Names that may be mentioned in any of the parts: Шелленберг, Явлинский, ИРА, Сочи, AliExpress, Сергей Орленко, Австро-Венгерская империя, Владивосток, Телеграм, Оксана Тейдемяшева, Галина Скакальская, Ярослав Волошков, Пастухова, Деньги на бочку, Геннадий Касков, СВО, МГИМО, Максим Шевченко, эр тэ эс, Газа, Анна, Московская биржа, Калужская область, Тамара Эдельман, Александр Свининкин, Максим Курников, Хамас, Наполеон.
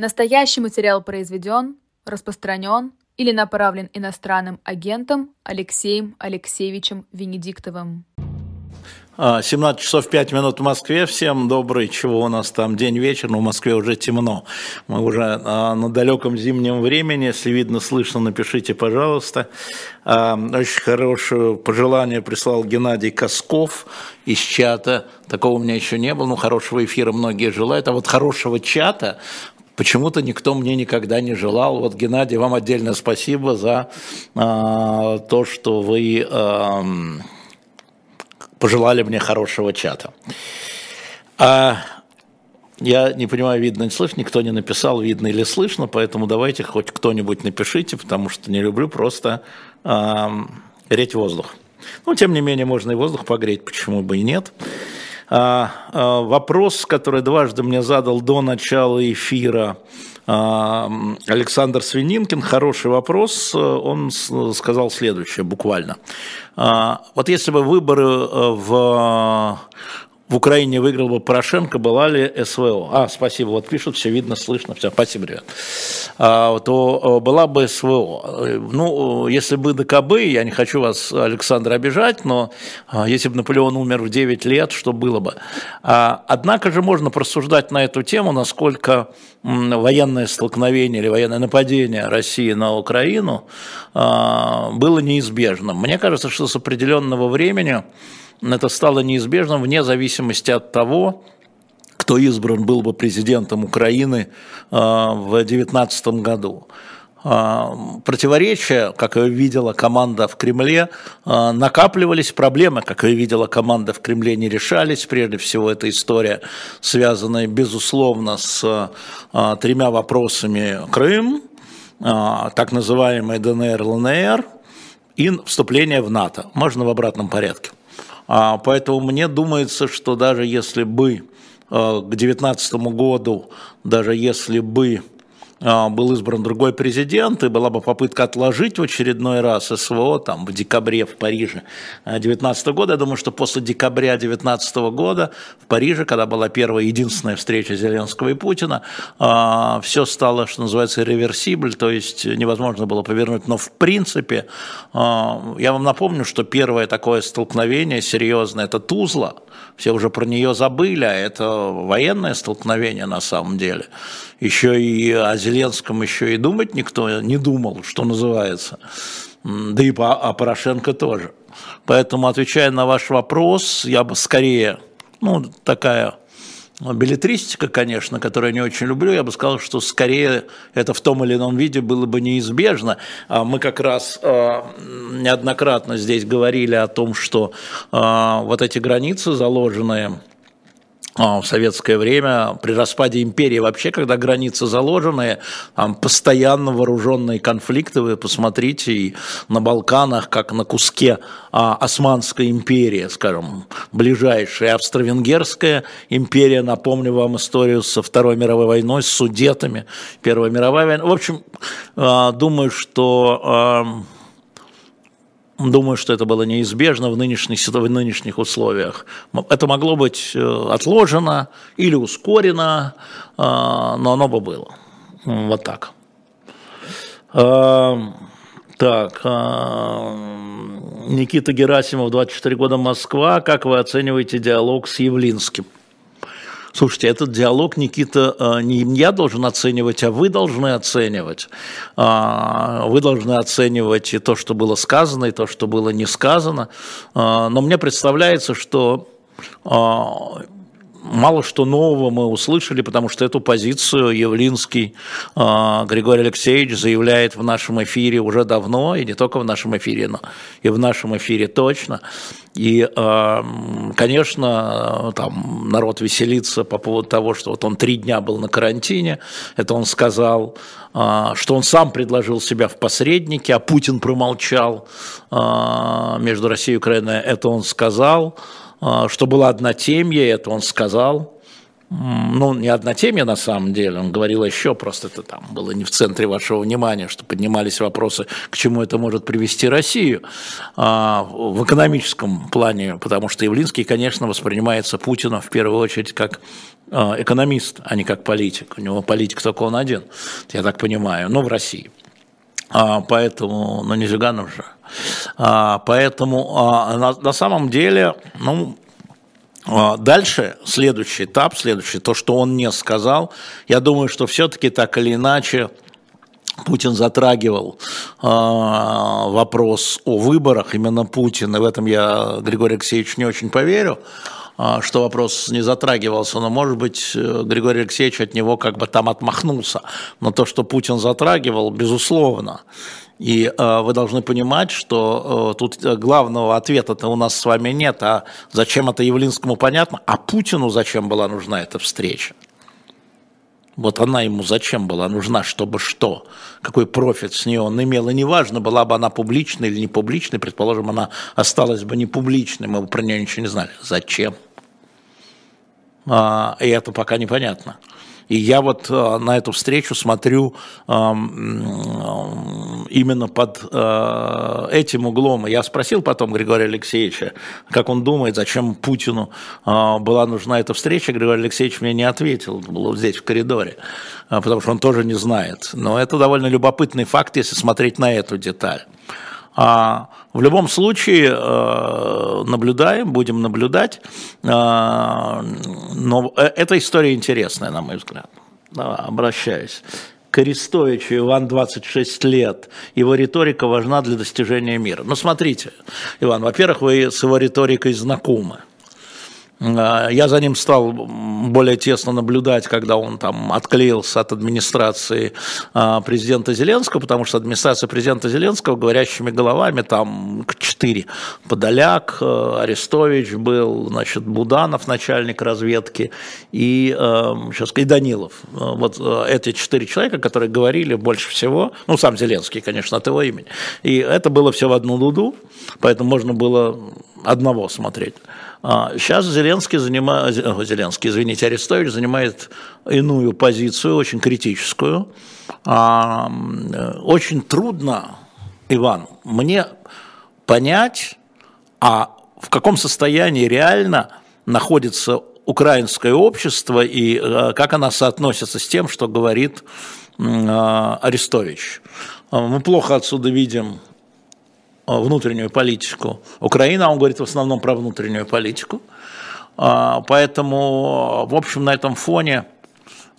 Настоящий материал произведен, распространен или направлен иностранным агентом Алексеем Алексеевичем Венедиктовым. 17 часов 5 минут в Москве. Всем добрый, чего у нас там день-вечер, но в Москве уже темно. Мы уже на далеком зимнем времени. Если видно, слышно, напишите, пожалуйста. Очень хорошее пожелание прислал Геннадий Касков из чата. Такого у меня еще не было. Ну, хорошего эфира многие желают. А вот хорошего чата почему-то никто мне никогда не желал. Вот, Геннадий, вам отдельное спасибо за то, что вы... пожелали мне хорошего чата. Я не понимаю, видно или слышно, никто не написал, видно или слышно, поэтому давайте хоть кто-нибудь напишите, потому что не люблю просто греть воздух. Ну, тем не менее, можно и воздух погреть, почему бы и нет. Вопрос, который дважды мне задал до начала эфира Александр Свининкин, хороший вопрос, он сказал следующее буквально. Вот если бы выборы в Украине выиграл бы Порошенко, была ли СВО? Спасибо, вот пишут, все видно, слышно, все, спасибо, ребят. То была бы СВО. Ну, если бы ДКБ, я не хочу вас, Александр, обижать, но если бы Наполеон умер в 9 лет, что было бы? Однако же можно порассуждать на эту тему, насколько военное столкновение или военное нападение России на Украину было неизбежным. Мне кажется, что с определенного времени это стало неизбежным вне зависимости от того, кто избран был бы президентом Украины в 2019 году. Противоречия, как ее видела команда в Кремле, накапливались, проблемы, как ее видела команда в Кремле, не решались. Прежде всего, эта история, связанная, безусловно, с тремя вопросами: Крым, так называемый ДНР, ЛНР и вступление в НАТО. Можно в обратном порядке. Поэтому мне думается, что даже если бы к 2019 году, даже если бы был избран другой президент, и была бы попытка отложить в очередной раз СВО там, в декабре в Париже 2019 года. Я думаю, что после декабря 2019 года в Париже, когда была первая единственная встреча Зеленского и Путина, все стало, что называется, реверсибль, то есть невозможно было повернуть. Но в принципе, я вам напомню, что первое такое столкновение серьезное – это Тузла. Все уже про нее забыли, а это военное столкновение на самом деле. Еще и о Зеленском еще и думать никто не думал, что называется. Да и о Порошенко тоже. Поэтому, отвечая на ваш вопрос, я бы скорее, такая беллетристика, конечно, которую я не очень люблю, я бы сказал, что скорее это в том или ином виде было бы неизбежно. Мы как раз неоднократно здесь говорили о том, что вот эти границы, заложенные в советское время, при распаде империи вообще, когда границы заложены, там постоянно вооруженные конфликты, вы посмотрите и на Балканах, как на куске Османской империи, скажем, ближайшая Австро-Венгерская империя, напомню вам историю со Второй мировой войной, с Судетами, Первая мировая война. В общем, думаю, что это было неизбежно в нынешних условиях. Это могло быть отложено или ускорено, но оно бы было. Вот так. Так, Никита Герасимов, 24 года, Москва. Как вы оцениваете диалог с Явлинским? Слушайте, этот диалог, Никита, не я должен оценивать, а вы должны оценивать. Вы должны оценивать и то, что было сказано, и то, что было не сказано. Но мне представляется, что мало что нового мы услышали, потому что эту позицию Явлинский Григорий Алексеевич заявляет в нашем эфире уже давно, и не только в нашем эфире, но и в нашем эфире точно. И, конечно, там народ веселится по поводу того, что вот он 3 дня был на карантине, это он сказал, что он сам предложил себя в посреднике, а Путин промолчал между Россией и Украиной, это он сказал, что была однотемье, это он сказал, ну, не одна тема на самом деле, он говорил еще, просто это там было не в центре вашего внимания, что поднимались вопросы, к чему это может привести Россию в экономическом плане, потому что Явлинский, конечно, воспринимается Путиным в первую очередь как экономист, а не как политик. У него политик только он один, я так понимаю, но в России. Поэтому, ну не Зюганов же. Поэтому на самом деле, ну, дальше, следующий этап, следующий, то, что он не сказал, я думаю, что все-таки так или иначе Путин затрагивал вопрос о выборах, именно Путин, и в этом я, Григорий Алексеевич, не очень поверю, что вопрос не затрагивался, но, может быть, Григорий Алексеевич от него как бы там отмахнулся, но то, что Путин затрагивал, безусловно. И вы должны понимать, что тут главного ответа-то у нас с вами нет, а зачем это Явлинскому понятно, а Путину зачем была нужна эта встреча? Вот она ему зачем была нужна, чтобы что? Какой профит с нее он имел? И неважно, была бы она публичной или не публичной, предположим, она осталась бы не публичной, мы бы про нее ничего не знали. Зачем? И это пока непонятно. И я вот на эту встречу смотрю именно под этим углом. Я спросил потом Григория Алексеевича, как он думает, зачем Путину была нужна эта встреча. Григорий Алексеевич мне не ответил, он был здесь в коридоре, потому что он тоже не знает. Но это довольно любопытный факт, если смотреть на эту деталь. В любом случае наблюдаем, будем наблюдать, но эта история интересная, на мой взгляд. Обращаюсь к Арестовичу. Иван, 26 лет, его риторика важна для достижения мира. Ну, смотрите, Иван, во-первых, вы с его риторикой знакомы. Я за ним стал более тесно наблюдать, когда он там отклеился от администрации президента Зеленского, потому что администрация президента Зеленского говорящими головами, там 4, Подоляк, Арестович был, значит, Буданов, начальник разведки, и, сейчас, и Данилов. Вот эти 4 человека, которые говорили больше всего, ну, сам Зеленский, конечно, от его имени. И это было все в одну дуду, поэтому можно было одного смотреть. Сейчас Арестович занимает иную позицию, очень критическую. Очень трудно, Иван, мне понять, а в каком состоянии реально находится украинское общество и как оно соотносится с тем, что говорит Арестович. Мы плохо отсюда видим внутреннюю политику Украины, а он говорит в основном про внутреннюю политику. Поэтому, в общем, на этом фоне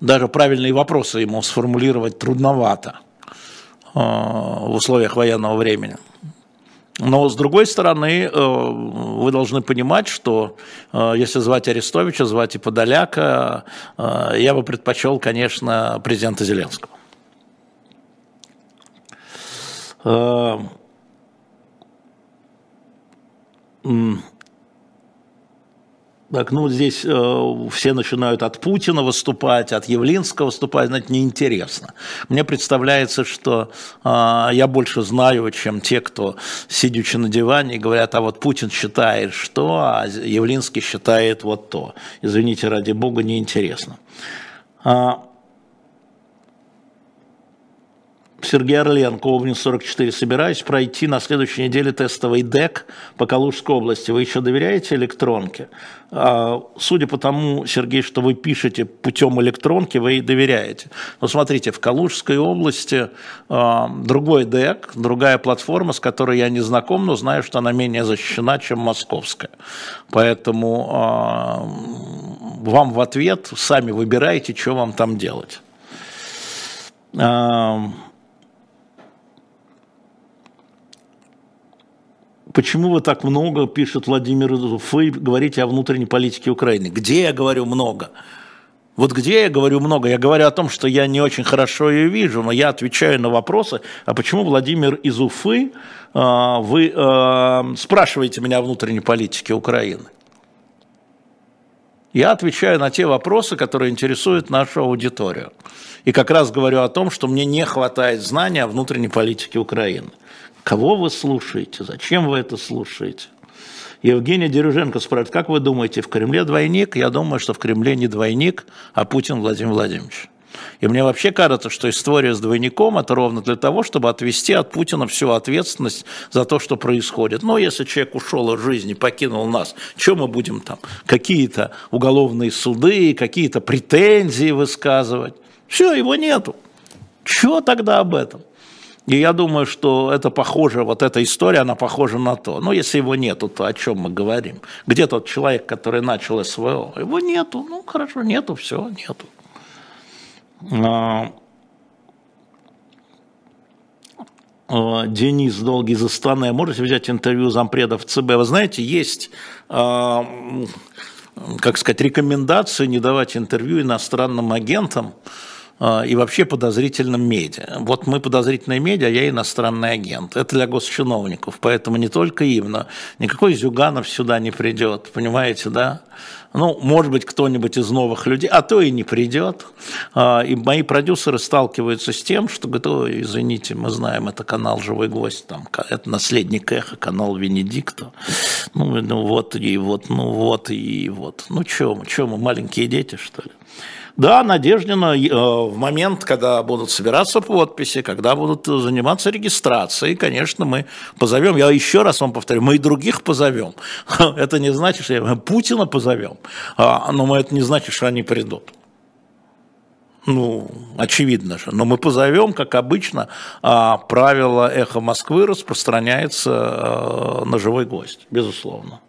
даже правильные вопросы ему сформулировать трудновато в условиях военного времени. Но, с другой стороны, вы должны понимать, что если звать Арестовича, звать и Подоляка, я бы предпочел, конечно, президента Зеленского. Так, ну, здесь все начинают от Путина выступать, от Явлинского выступать, знаете, неинтересно. Мне представляется, что я больше знаю, чем те, кто, сидячи на диване, говорят, а вот Путин считает что, а Явлинский считает вот то. Извините, ради бога, неинтересно. Сергей Орленко, Овнин, 44. Собираюсь пройти на следующей неделе тестовый ДЭК по Калужской области. Вы еще доверяете электронке? Судя по тому, Сергей, что вы пишете путем электронки, вы и доверяете. Но смотрите, в Калужской области другой ДЭК, другая платформа, с которой я не знаком, но знаю, что она менее защищена, чем московская. Поэтому вам в ответ, сами выбирайте, что вам там делать. Почему вы так много, пишет Владимир из Уфы, говорите о внутренней политике Украины? Где я говорю много? Вот где я говорю много? Я говорю о том, что я не очень хорошо ее вижу, но я отвечаю на вопросы, а почему, Владимир из Уфы, вы спрашиваете меня о внутренней политике Украины? Я отвечаю на те вопросы, которые интересуют нашу аудиторию. И как раз говорю о том, что мне не хватает знания о внутренней политике Украины. Кого вы слушаете? Зачем вы это слушаете? Евгений Дерюженко спрашивает, как вы думаете, в Кремле двойник? Я думаю, что в Кремле не двойник, а Путин Владимир Владимирович. И мне вообще кажется, что история с двойником – это ровно для того, чтобы отвести от Путина всю ответственность за то, что происходит. Но если человек ушел из жизни, покинул нас, что мы будем там? Какие-то уголовные суды, какие-то претензии высказывать. Все, его нету. Чего тогда об этом? И я думаю, что это похоже, вот эта история, она похожа на то. Но если его нету, то о чем мы говорим? Где тот человек, который начал СВО? Его нету. Ну, хорошо, нету, все, нету. Денис Долгий из Астаны. Можете взять интервью зампредов ЦБ? Вы знаете, есть, как сказать, рекомендации не давать интервью иностранным агентам и вообще подозрительным медиа. Вот мы подозрительные медиа, а я иностранный агент. Это для госчиновников, поэтому не только им, но никакой Зюганов сюда не придет, понимаете, да? Ну, может быть, кто-нибудь из новых людей, а то и не придет. И мои продюсеры сталкиваются с тем, что говорят, извините, мы знаем, это канал «Живой гость», там, это «Наследник Эхо», канал «Венедиктов». Ну вот. Ну, что мы маленькие дети, что ли? Да, Надеждина в момент, когда будут собираться подписи, когда будут заниматься регистрацией, конечно, мы позовем. Я еще раз вам повторю, мы и других позовем. Это не значит, что мы Путина позовем, но это не значит, что они придут. Ну, очевидно же. Но мы позовем, как обычно, правило «Эхо Москвы» распространяется на «Живой гость», безусловно.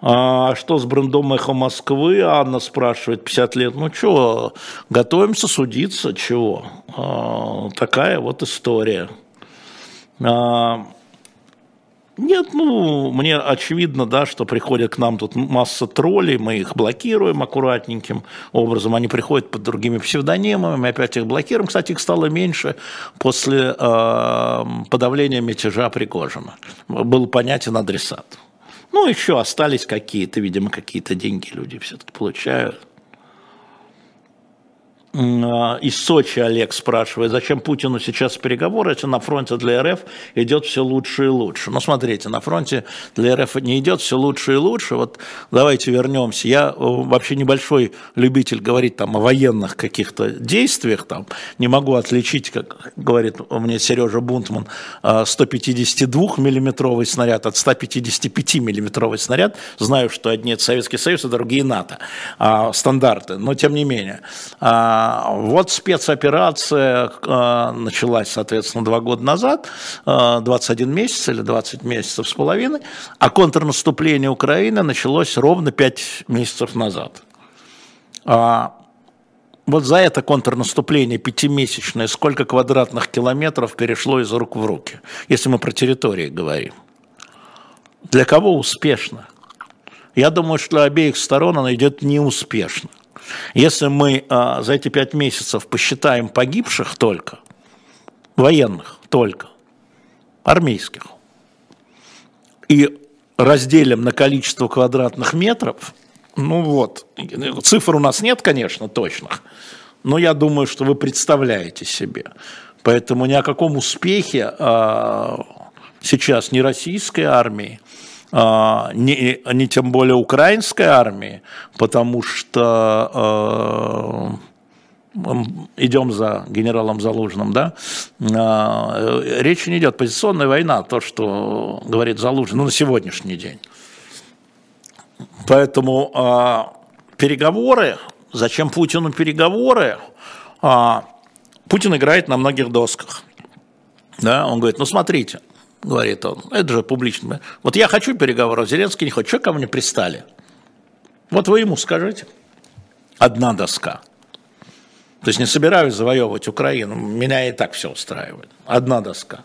А что с брендом «Эхо Москвы»? Анна спрашивает, 50 лет. Ну, чего, готовимся судиться, чего? Такая вот история. Нет, ну, мне очевидно, да, что приходят к нам тут масса троллей, мы их блокируем аккуратненьким образом, они приходят под другими псевдонимами, опять их блокируем. Кстати, их стало меньше после подавления мятежа Пригожина. Был понятен адресат. Ну, еще остались какие-то, видимо, какие-то деньги люди все-таки получают. Из Сочи Олег спрашивает, зачем Путину сейчас переговоры, если на фронте для РФ идет все лучше и лучше. Ну, смотрите, на фронте для РФ не идет все лучше и лучше. Вот давайте вернемся. Я вообще небольшой любитель говорить там о военных каких-то действиях. Там. Не могу отличить, как говорит мне Сережа Бунтман, 152-миллиметровый снаряд от 155-миллиметровый снаряд. Знаю, что одни это Советский Союз, а другие НАТО. Стандарты, но тем не менее. Вот спецоперация началась, соответственно, 2 года назад, 21 месяц или 20 месяцев с половиной, а контрнаступление Украины началось ровно 5 месяцев назад. Вот за это контрнаступление пятимесячное сколько квадратных километров перешло из рук в руки, если мы про территории говорим? Для кого успешно? Я думаю, что для обеих сторон оно идет неуспешно. Если мы за эти 5 месяцев посчитаем погибших только, военных только, армейских, и разделим на количество квадратных метров, ну вот, цифр у нас нет, конечно, точных, но я думаю, что вы представляете себе. Поэтому ни о каком успехе сейчас ни российской армии, не тем более украинской армии, потому что идем за генералом Залужным, да? Речь не идет, позиционная война, то, что говорит Залужный, ну, на сегодняшний день. Поэтому переговоры, зачем Путину переговоры? Путин играет на многих досках. Да? Он говорит, ну, смотрите. Говорит он, это же публично. Вот я хочу переговоров, Зеленский не хочет. Что ко мне пристали? Вот вы ему скажите. Одна доска. То есть не собираюсь завоевывать Украину, меня и так все устраивает. Одна доска.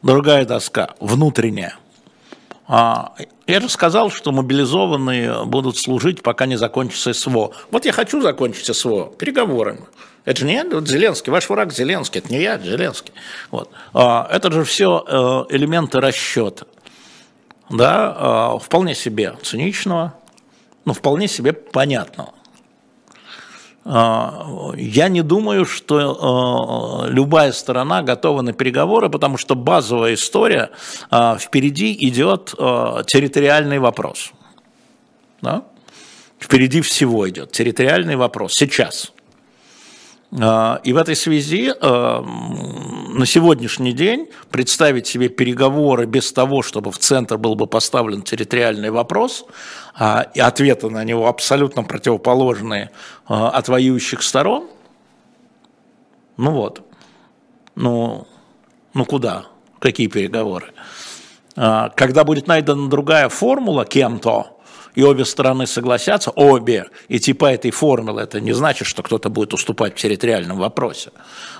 Другая доска, внутренняя. Я же сказал, что мобилизованные будут служить, пока не закончится СВО. Вот я хочу закончить СВО переговорами. Это же не я, вот Зеленский, ваш враг Зеленский, это не я, Зеленский. Вот. Это же все элементы расчета, да, вполне себе циничного, но вполне себе понятного. Я не думаю, что любая сторона готова на переговоры, потому что базовая история, впереди идет территориальный вопрос. Да? Впереди всего идет территориальный вопрос сейчас. И в этой связи на сегодняшний день представить себе переговоры без того, чтобы в центр был бы поставлен территориальный вопрос, и ответы на него абсолютно противоположные от воюющих сторон, ну вот, ну куда, какие переговоры? Когда будет найдена другая формула кем-то, и обе стороны согласятся, обе, и типа этой формулы, это не значит, что кто-то будет уступать в территориальном вопросе,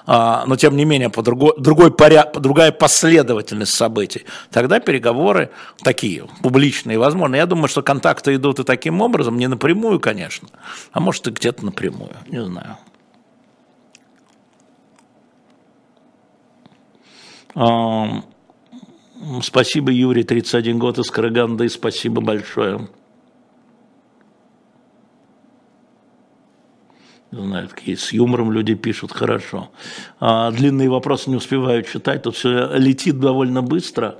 но тем не менее другая последовательность событий, тогда переговоры такие, публичные, возможно. Я думаю, что контакты идут и таким образом, не напрямую, конечно, а может и где-то напрямую, не знаю. Спасибо, Юрий, 31 год из Караганды, спасибо большое. Знают, какие с юмором люди пишут, хорошо. Длинные вопросы не успеваю читать, тут все летит довольно быстро.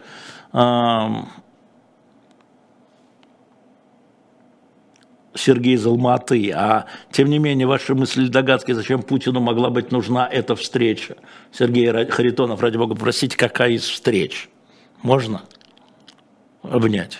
Сергей из Алматы. А тем не менее, ваши мысли и догадки, зачем Путину могла быть нужна эта встреча? Сергей Харитонов, ради бога, простите, какая из встреч? Можно обнять?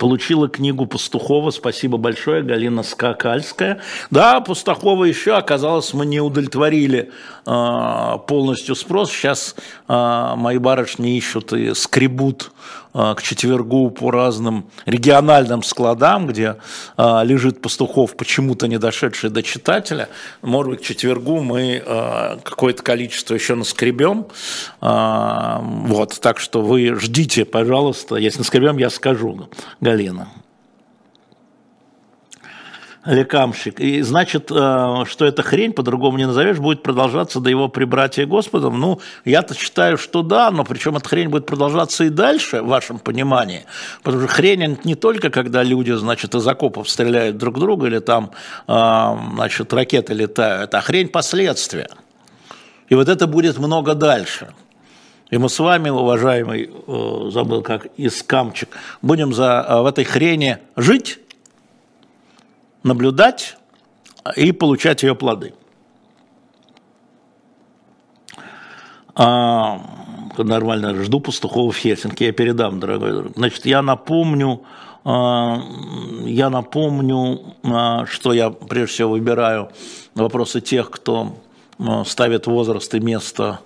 Получила книгу Пастухова, спасибо большое, Галина Скакальская. Да, Пастухова еще, оказалось, мы не удовлетворили полностью спрос. Сейчас мои барышни ищут и скребут к четвергу по разным региональным складам, где лежит Пастухов, почему-то не дошедший до читателя. Может быть, к четвергу мы какое-то количество еще наскребем. Вот, так что вы ждите, пожалуйста. Если наскребем, я скажу, Галина. Лекамщик. И значит, что эта хрень, по-другому не назовешь, будет продолжаться до его прибратия Господом. Ну, я-то считаю, что да, но причем эта хрень будет продолжаться и дальше, в вашем понимании. Потому что хрень не только, когда люди, значит, из окопов стреляют друг друга или там, значит, ракеты летают, а хрень последствия. И вот это будет много дальше. И мы с вами, уважаемый, забыл как, Искамчик, будем в этой хрени жить, наблюдать и получать ее плоды. Нормально, жду Пастухова в Хельсинки, я передам, дорогой друг. Значит, я напомню, что я прежде всего выбираю вопросы тех, кто ставит возраст и место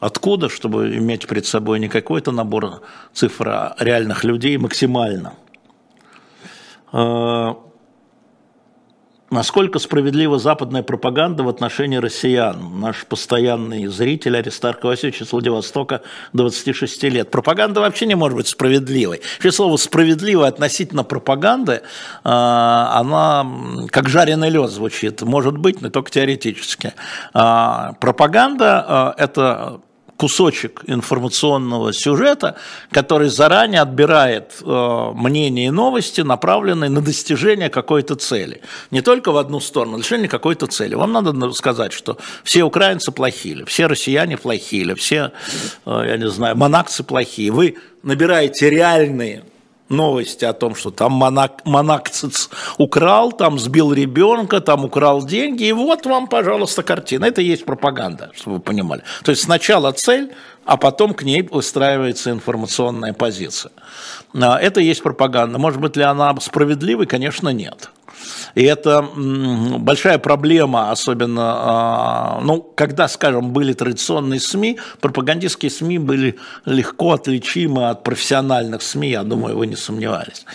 откуда, чтобы иметь перед собой не какой-то набор цифр, а реальных людей максимально. Насколько справедлива западная пропаганда в отношении россиян? Наш постоянный зритель Аристарх Васильевич из Владивостока, 26 лет. Пропаганда вообще не может быть справедливой. Вообще слово «справедливое» относительно пропаганды, она как жареный лед звучит. Может быть, но только теоретически. Пропаганда – это кусочек информационного сюжета, который заранее отбирает мнения и новости, направленные на достижение какой-то цели. Не только в одну сторону, а достижение какой-то цели. Вам надо сказать, что все украинцы плохие, все россияне плохие, все, я не знаю, монакцы плохие. Вы набираете реальные новости о том, что там монакцец украл, там сбил ребенка, там украл деньги, и вот вам, пожалуйста, картина. Это и есть пропаганда, чтобы вы понимали. То есть сначала цель, а потом к ней выстраивается информационная позиция. Это и есть пропаганда. Может быть ли она справедливой? Конечно, нет. И это большая проблема, особенно, ну, когда, скажем, были традиционные СМИ, пропагандистские СМИ были легко отличимы от профессиональных СМИ, я думаю, вы не сомневались.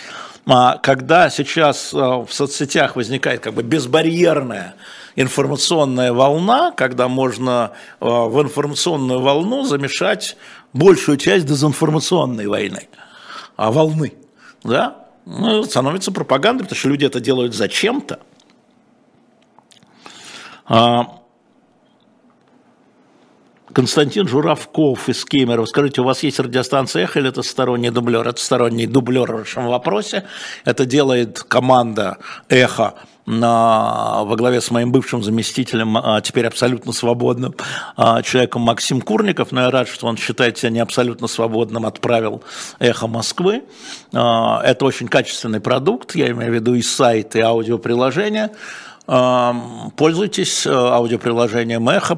Когда сейчас в соцсетях возникает как бы безбарьерная информационная волна, когда можно в информационную волну замешать большую часть дезинформационной волны, да? Ну, становится пропагандой, потому что люди это делают зачем-то. Константин Журавков из Кемерово. Скажите, у вас есть радиостанция «Эхо» или это сторонний дублер? Это сторонний дублер в вашем вопросе. Это делает команда «Эхо» во главе с моим бывшим заместителем, теперь абсолютно свободным человеком Максим Курников, но я рад, что он считает себя не абсолютно свободным, отправил «Эхо Москвы». Это очень качественный продукт, я имею в виду и сайт, и аудиоприложение. Пользуйтесь аудиоприложением «Эхо»,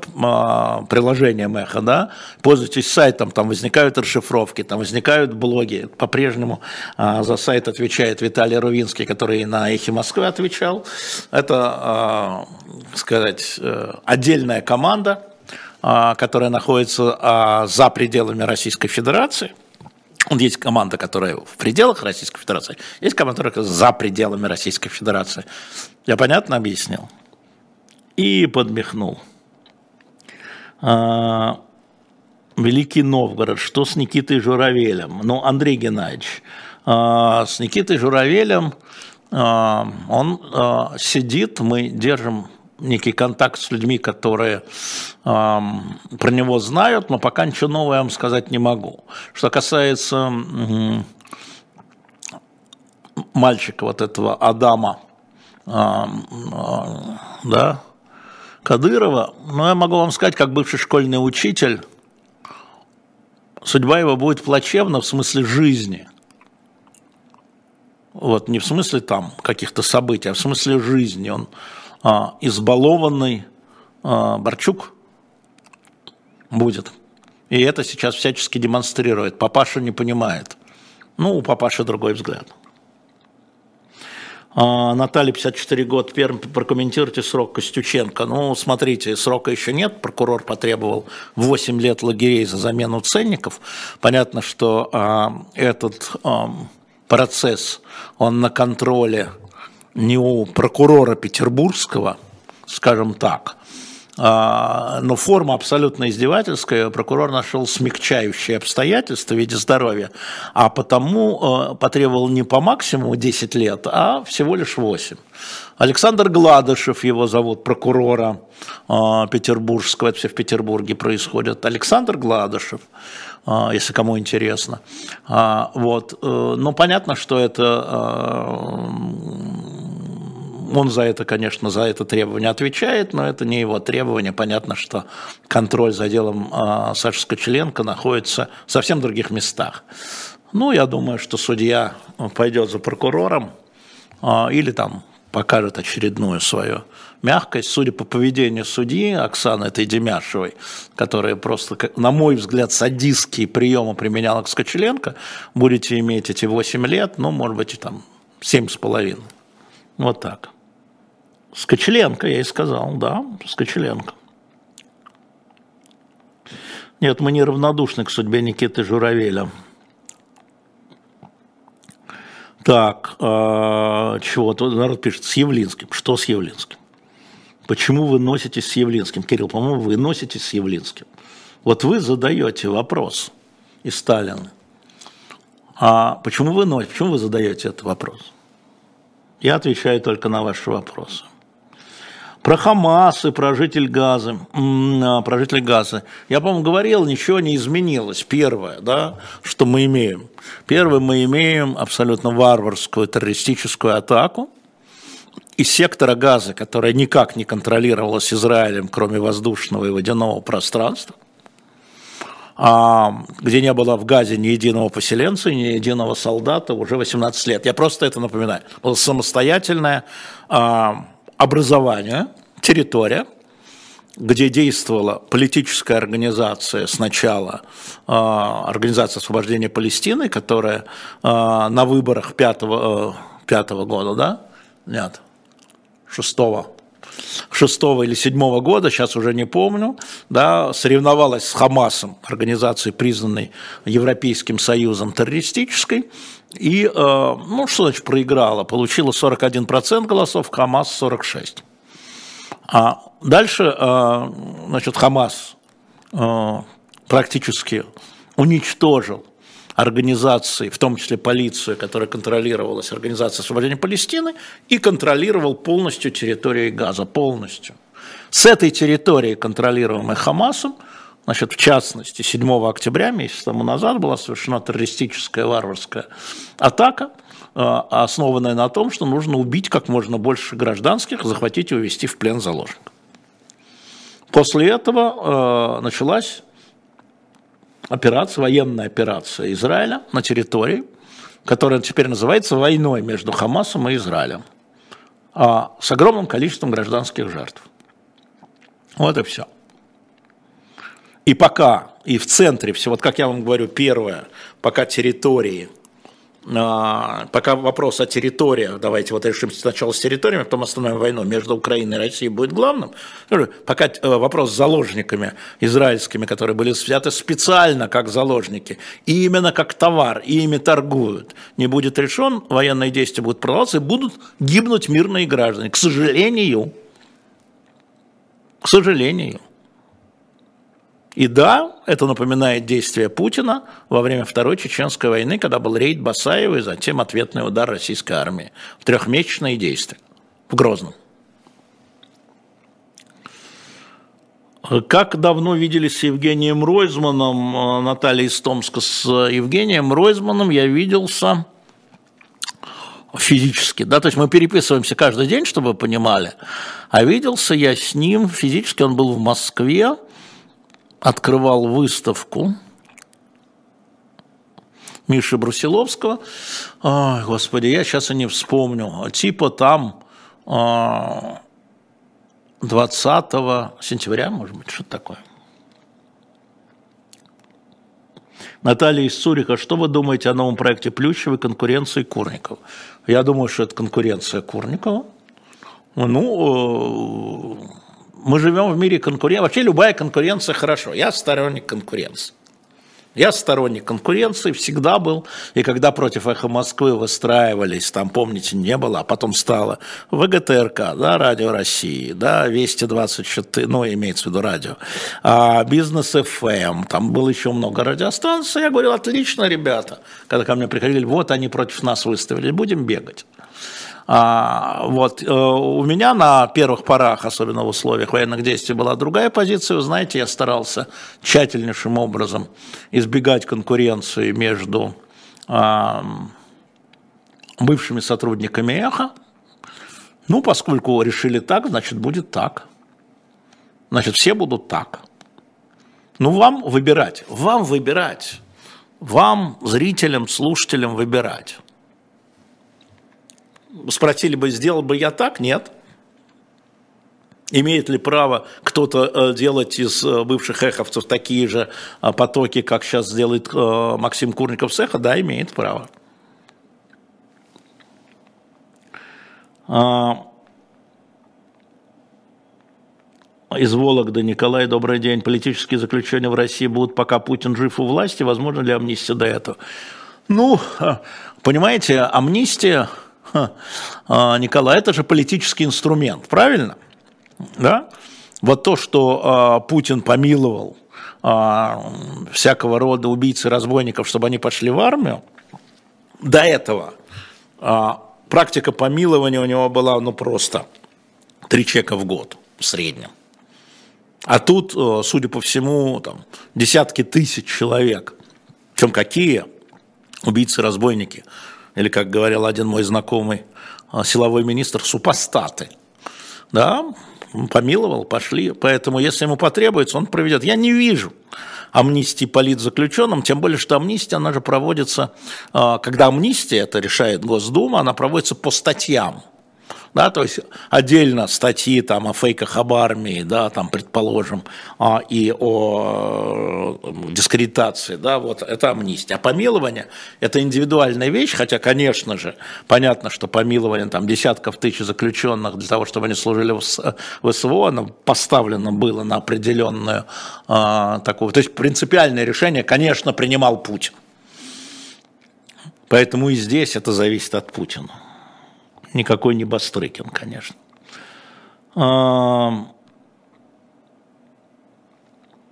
приложением «Эхо», да? Пользуйтесь сайтом, там возникают расшифровки, там возникают блоги. По-прежнему за сайт отвечает Виталий Рувинский, который на «Эхе Москвы» отвечал. Это, так сказать, отдельная команда, которая находится за пределами Российской Федерации. Есть команда, которая в пределах Российской Федерации, есть команда, которая за пределами Российской Федерации. Я понятно объяснил? И подмигнул. Великий Новгород, что с Никитой Журавелем? Ну, Андрей Геннадьевич, с Никитой Журавелем он сидит, мы держим некий контакт с людьми, которые про него знают, но пока ничего нового я вам сказать не могу. Что касается мальчика вот этого Адама да, Кадырова, ну, я могу вам сказать, как бывший школьный учитель, судьба его будет плачевна в смысле жизни. Вот, не в смысле там каких-то событий, а в смысле жизни. Он избалованный Борчук будет. И это сейчас всячески демонстрирует. Папаша не понимает. Ну, у папаши другой взгляд. Наталья, 54 года, Пермь, прокомментируйте срок Костюченко. Ну, смотрите, срока еще нет, прокурор потребовал 8 лет лагерей за замену ценников. Понятно, что этот процесс, он на контроле не у прокурора петербургского, скажем так, но форма абсолютно издевательская, прокурор нашел смягчающие обстоятельства в виде здоровья, а потому потребовал не по максимуму 10 лет, а всего лишь 8. Александр Гладышев, его зовут, прокурора петербургского, это все в Петербурге происходит. Александр Гладышев, если кому интересно. Вот. Но понятно, что это... Он за это, конечно, за это требование отвечает, но это не его требование. Понятно, что контроль за делом Саши Скочеленко находится в совсем других местах. Ну, я думаю, что судья пойдет за прокурором или там покажет очередную свою мягкость. Судя по поведению судьи Оксаны Тейдемяшевой, которая просто, на мой взгляд, садистские приемы применяла к Скочеленко, будете иметь эти 8 лет, ну, может быть, и там 7,5. Вот так. Скочеленко, я и сказал, да, Скочеленко. Нет, мы неравнодушны к судьбе Никиты Журавеля. Так, чего? Тут народ пишет, с Явлинским. Что с Явлинским? Почему вы носитесь с Явлинским? Кирилл, по-моему, вы носитесь с Явлинским. Вот вы задаете вопрос и Сталина. А почему вы носитесь? Почему вы задаете этот вопрос? Я отвечаю только на ваши вопросы. Про Хамас и про жителей Газы. Я, по-моему, говорил, ничего не изменилось. Первое, да, что мы имеем. Первое, мы имеем абсолютно варварскую террористическую атаку из сектора Газы, которая никак не контролировалась Израилем, кроме воздушного и водяного пространства, где не было в Газе ни единого поселенца, ни единого солдата уже 18 лет. Я просто это напоминаю. Было самостоятельное образование, территория, где действовала политическая организация сначала, Организация освобождения Палестины, которая на выборах 5-го года, да? Нет, 6-го или 7-го года, сейчас уже не помню, да, соревновалась с Хамасом, организацией, признанной Европейским Союзом террористической, и, ну, что значит проиграла, получила 41% голосов, Хамас 46%. А дальше, значит, Хамас практически уничтожил организации, в том числе полицию, которая контролировалась, Организация освобождения Палестины, и контролировал полностью территорию Газа, полностью. С этой территории, контролируемой Хамасом, Значит, в частности, 7 октября, месяц тому назад, была совершена террористическая варварская атака, основанная на том, что нужно убить как можно больше гражданских, захватить и увезти в плен заложников. После этого началась операция, военная операция Израиля на территории, которая теперь называется войной между Хамасом и Израилем, с огромным количеством гражданских жертв. Вот и все. И пока, и в центре всего, вот как я вам говорю, первое, пока территории, пока вопрос о территориях, давайте вот решим сначала с территориями, потом остановим войну между Украиной и Россией будет главным, пока вопрос с заложниками израильскими, которые были взяты специально как заложники, и именно как товар, и ими торгуют, не будет решен, военные действия будут продолжаться и будут гибнуть мирные граждане. К сожалению. К сожалению. И да, это напоминает действия Путина во время Второй Чеченской войны, когда был рейд Басаева и затем ответный удар российской армии. Трехмесячные действия в Грозном. Как давно виделись с Евгением Ройзманом, Наталья из Томска, с Евгением Ройзманом я виделся физически, да, то есть мы переписываемся каждый день, чтобы вы понимали, а виделся я с ним физически, он был в Москве, открывал выставку Миши Брусиловского. Ой, господи, я сейчас и не вспомню. Типа там 20 сентября, может быть, что-то такое. Наталья из Цюриха, что вы думаете о новом проекте Плющевой конкуренции Курникова? Я думаю, что это конкуренция Курникова. Ну... Мы живем в мире конкуренции. Вообще любая конкуренция хорошо. Я сторонник конкуренции. Я сторонник конкуренции, всегда был. И когда против «Эхо Москвы» выстраивались, там, помните, не было, а потом стало ВГТРК, да, Радио России, да, Вести-24, ну, имеется в виду радио, Бизнес-ФМ, там было еще много радиостанций. Я говорил, отлично, ребята. Когда ко мне приходили, вот они против нас выставили, будем бегать. Вот. У меня на первых порах, особенно в условиях военных действий, была другая позиция. Вы знаете, я старался тщательнейшим образом избегать конкуренции между бывшими сотрудниками «Эхо». Ну, поскольку решили так, значит, будет так. Значит, все будут так. Ну, вам выбирать. Вам выбирать. Вам, зрителям, слушателям выбирать. Спросили бы, сделал бы я так? Нет. Имеет ли право кто-то делать из бывших эховцев такие же потоки, как сейчас делает Максим Курников с «Эхо»? Да, имеет право. Из Вологды. Николай, добрый день. Политические заключения в России будут, пока Путин жив у власти. Возможно ли амнистия до этого? Ну, понимаете, амнистия... Николай, это же политический инструмент, правильно? Да? Вот то, что Путин помиловал всякого рода убийц и разбойников, чтобы они пошли в армию, до этого практика помилования у него была ну, просто 3 чека в год в среднем. А тут, судя по всему, там, десятки тысяч человек, причем какие убийцы-разбойники, или, как говорил один мой знакомый силовой министр, супостаты, да, помиловал, пошли. Поэтому, если ему потребуется, он проведет. Я не вижу амнистии политзаключенным, тем более, что амнистия, она же проводится, когда амнистия, это решает Госдума, она проводится по статьям. Да, то есть отдельно статьи там, о фейках об армии, да, там, предположим, и о дискредитации, да, вот это амнистия. А помилование – это индивидуальная вещь, хотя, конечно же, понятно, что помилование там, десятков тысяч заключенных для того, чтобы они служили в СВО, оно поставлено было на определенную такую… То есть принципиальное решение, конечно, принимал Путин. Поэтому и здесь это зависит от Путина. Никакой не Бастрыкин, конечно.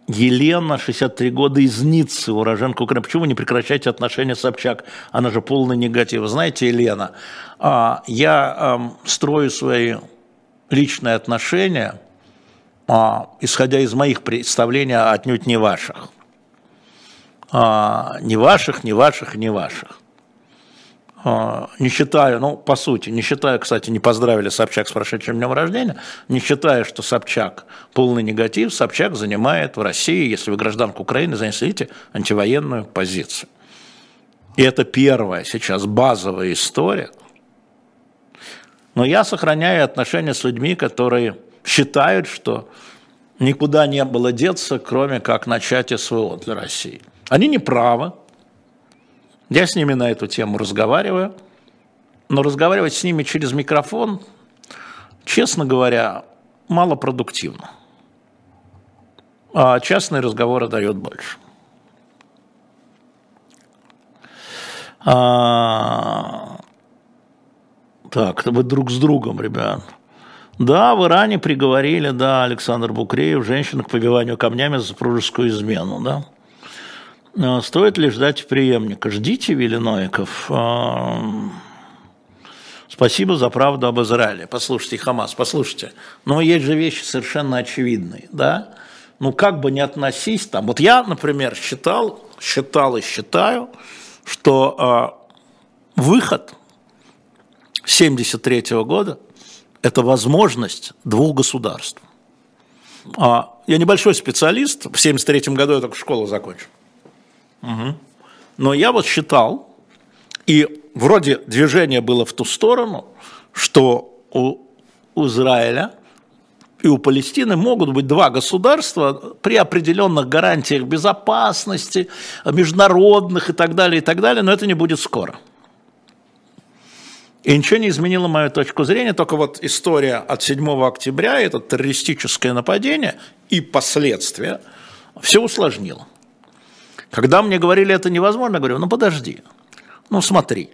Елена, 63 года, из Ниццы, уроженка Украины. Почему вы не прекращаете отношения с Собчак? Она же полная негатива. Знаете, Елена, я строю свои личные отношения исходя из моих представлений, отнюдь не ваших. Не ваших. Не считаю, ну, по сути, не считаю, кстати, не поздравили Собчак с прошедшим днем рождения, не считаю, что Собчак полный негатив, Собчак занимает в России, если вы гражданка Украины, занесите антивоенную позицию. И это первая сейчас базовая история. Но я сохраняю отношения с людьми, которые считают, что никуда не было деться, кроме как начать СВО для России. Они не правы. Я с ними на эту тему разговариваю, но разговаривать с ними через микрофон, честно говоря, малопродуктивно. А частные разговоры дают больше. Так, вы друг с другом, ребят. Да, в Иране приговорили, да, Александр Букреев, женщину к побиванию камнями за супружескую измену, да. Стоит ли ждать преемника? Ждите, Велиноиков. Спасибо за правду об Израиле. Послушайте, Хамас, послушайте. Но есть же вещи совершенно очевидные, да? Ну, как бы ни относись там. Вот я, например, считаю, что выход 1973 года – это возможность двух государств. Я небольшой специалист. В 1973 году я только школу закончил. Угу. Но я вот считал, и вроде движение было в ту сторону, что у Израиля и у Палестины могут быть два государства при определенных гарантиях безопасности, международных и так далее, но это не будет скоро. И ничего не изменило мою точку зрения, только вот история от 7 октября, это террористическое нападение и последствия, все усложнило. Когда мне говорили, это невозможно, я говорю, ну подожди, ну смотри,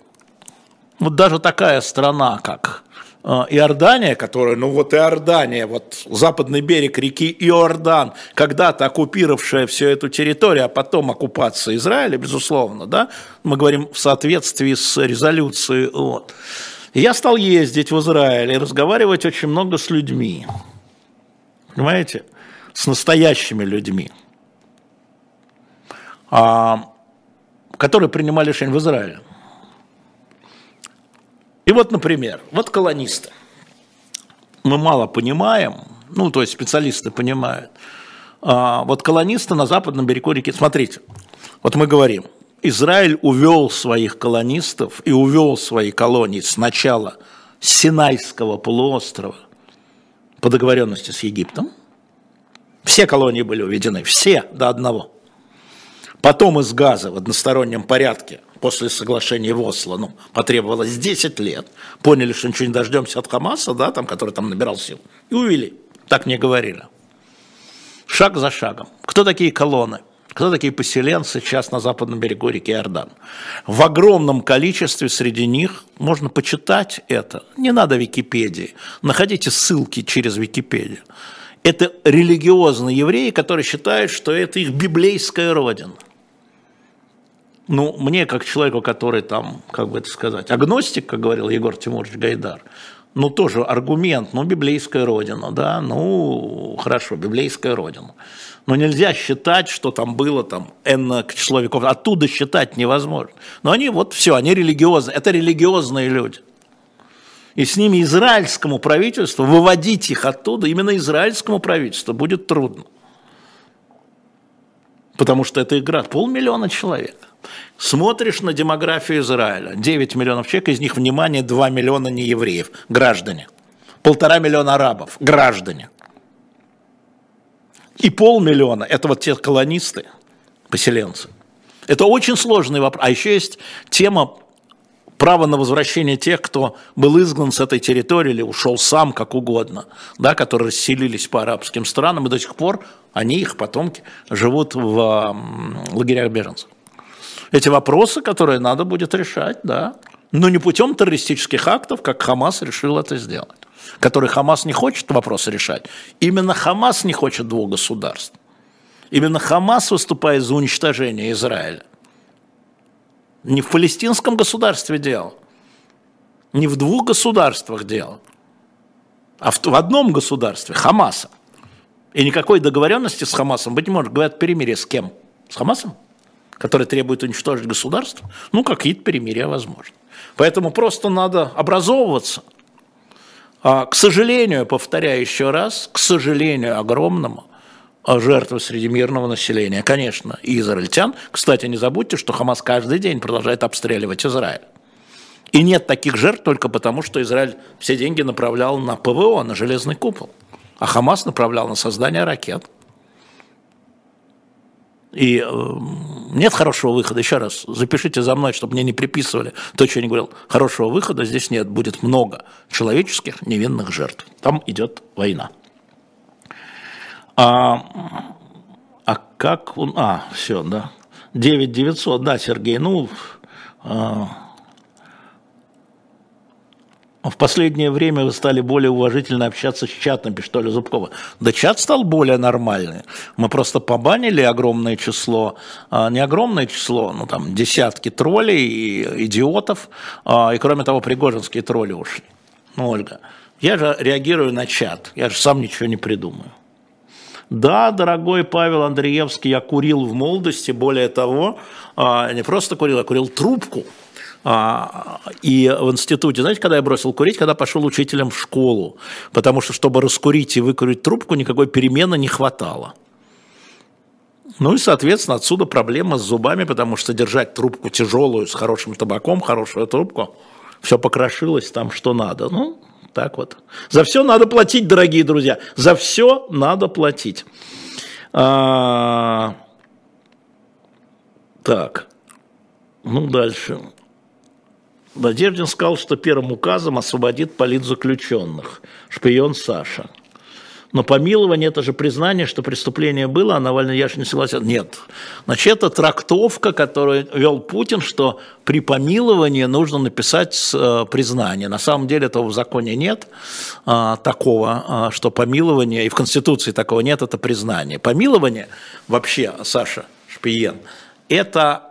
вот даже такая страна, как Иордания, которая, ну вот Иордания, вот западный берег реки Иордан, когда-то оккупировавшая всю эту территорию, а потом оккупация Израиля, безусловно, да, мы говорим в соответствии с резолюцией ООН. Я стал ездить в Израиль и разговаривать очень много с людьми, понимаете, с настоящими людьми, которые принимали решение в Израиле. И вот, например, вот колонисты. Мы мало понимаем, ну, то есть специалисты понимают. Вот колонисты на западном берегу реки. Смотрите, вот мы говорим, Израиль увел своих колонистов и увел свои колонии сначала с Синайского полуострова по договоренности с Египтом. Все колонии были уведены, все до одного. Потом из Газа в одностороннем порядке, после соглашения в Осло, ну, потребовалось 10 лет. Поняли, что ничего не дождемся от Хамаса, да, там, который там набирал сил. И увели. Так мне говорили. Шаг за шагом. Кто такие колонны? Кто такие поселенцы сейчас на западном берегу реки Иордан? В огромном количестве среди них, можно почитать это, не надо Википедии, находите ссылки через Википедию. Это религиозные евреи, которые считают, что это их библейская родина. Ну, мне, как человеку, который там, как бы это сказать, агностик, как говорил Егор Тимурович Гайдар, ну, тоже аргумент, ну, библейская родина, да, ну, хорошо, библейская родина. Но нельзя считать, что там было там N число веков, оттуда считать невозможно. Но они вот все, они религиозные, это религиозные люди. И с ними израильскому правительству, выводить их оттуда, именно израильскому правительству будет трудно. Потому что это игра 500 000 человек. Смотришь на демографию Израиля. 9 миллионов человек, из них, внимание, 2 миллиона неевреев, граждане. 1,5 миллиона арабов, граждане. И 500 000 – это вот те колонисты, поселенцы. Это очень сложный вопрос. А еще есть тема право на возвращение тех, кто был изгнан с этой территории или ушел сам, как угодно, да, которые расселились по арабским странам, и до сих пор они, их потомки, живут в лагерях беженцев. Эти вопросы, которые надо будет решать, да, но не путем террористических актов, как Хамас решил это сделать, который Хамас не хочет вопросы решать. Именно Хамас не хочет двух государств. Именно Хамас выступает за уничтожение Израиля. Не в палестинском государстве дело, не в двух государствах дело, а в одном государстве – Хамаса. И никакой договоренности с Хамасом быть не может. Говорят, перемирие с кем? С Хамасом? Который требует уничтожить государство? Ну, какие-то перемирия возможны. Поэтому просто надо образовываться. К сожалению, повторяю еще раз, к сожалению огромному, жертвы среди мирного населения, конечно, и израильтян. Кстати, не забудьте, что Хамас каждый день продолжает обстреливать Израиль. И нет таких жертв только потому, что Израиль все деньги направлял на ПВО, на железный купол. А Хамас направлял на создание ракет. И нет хорошего выхода. Еще раз, запишите за мной, чтобы мне не приписывали то, что я не говорил. Хорошего выхода здесь нет. Будет много человеческих невинных жертв. Там идет война. Как он... все, да. 9900, да, Сергей, в последнее время вы стали более уважительно общаться с чатом, пишет Оля Зубкова. Да чат стал более нормальный. Мы просто побанили огромное число, не огромное число, ну там десятки троллей и идиотов. И кроме того, пригожинские тролли ушли. Ну, Ольга, я же реагирую на чат, я же сам ничего не придумаю. Да, дорогой Павел Андреевский, я курил в молодости, более того, не просто курил, а курил трубку. И в институте, знаете, когда я бросил курить, когда пошел учителем в школу, потому что, чтобы раскурить и выкурить трубку, никакой перемены не хватало. Ну и, соответственно, отсюда проблема с зубами, потому что держать трубку тяжелую, с хорошим табаком, хорошую трубку, все покрошилось там, что надо. Ну, так вот. За все надо платить, дорогие друзья, за все надо платить. Так, ну дальше. Надеждин сказал, что первым указом освободит политзаключенных. Шпион Саша. Но помилование – это же признание, что преступление было, а Навальный я же не согласен. Нет. Значит, это трактовка, которую вел Путин, что при помиловании нужно написать признание. На самом деле этого в законе нет, такого, что помилование, и в Конституции такого нет, это признание. Помилование вообще, Саша Шпиен, это...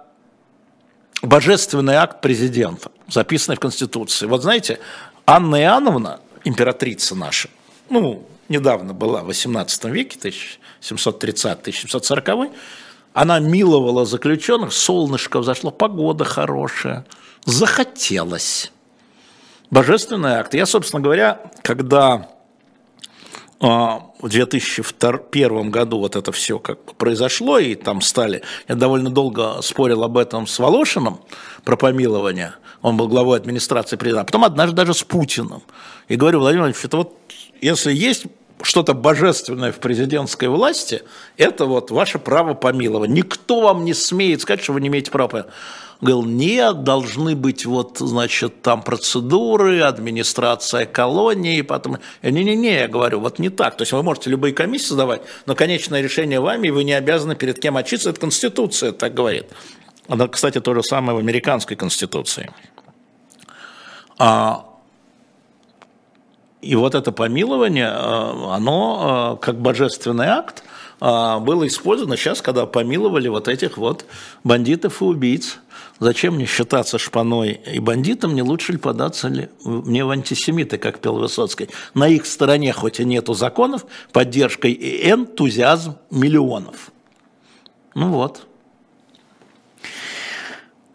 божественный акт президента, записанный в Конституции. Вот знаете, Анна Иоанновна, императрица наша, недавно была в 18 веке, 1730-1740, она миловала заключенных, солнышко взошло, погода хорошая, захотелось. Божественный акт. Я, собственно говоря, когда в 2001 году вот это все как бы произошло, и там стали... Я довольно долго спорил об этом с Волошиным, про помилование. Он был главой администрации президента. Потом однажды даже с Путиным. И говорю, Владимир Владимирович, это вот если есть что-то божественное в президентской власти, это вот ваше право помилования. Никто вам не смеет сказать, что вы не имеете права помилования. Говорил, нет, должны быть вот, значит, там процедуры, администрация колонии, потом... Не-не-не, я говорю, вот не так. То есть вы можете любые комиссии создавать, но конечное решение вами, и вы не обязаны перед кем отчитываться. Это Конституция так говорит. Она, кстати, то же самое в американской Конституции. И вот это помилование, оно как божественный акт было использовано сейчас, когда помиловали вот этих вот бандитов и убийц. Зачем мне считаться шпаной и бандитом, не лучше ли податься ли мне в антисемиты, как пел Высоцкий? На их стороне, хоть и нету законов, поддержка и энтузиазм миллионов. Ну вот.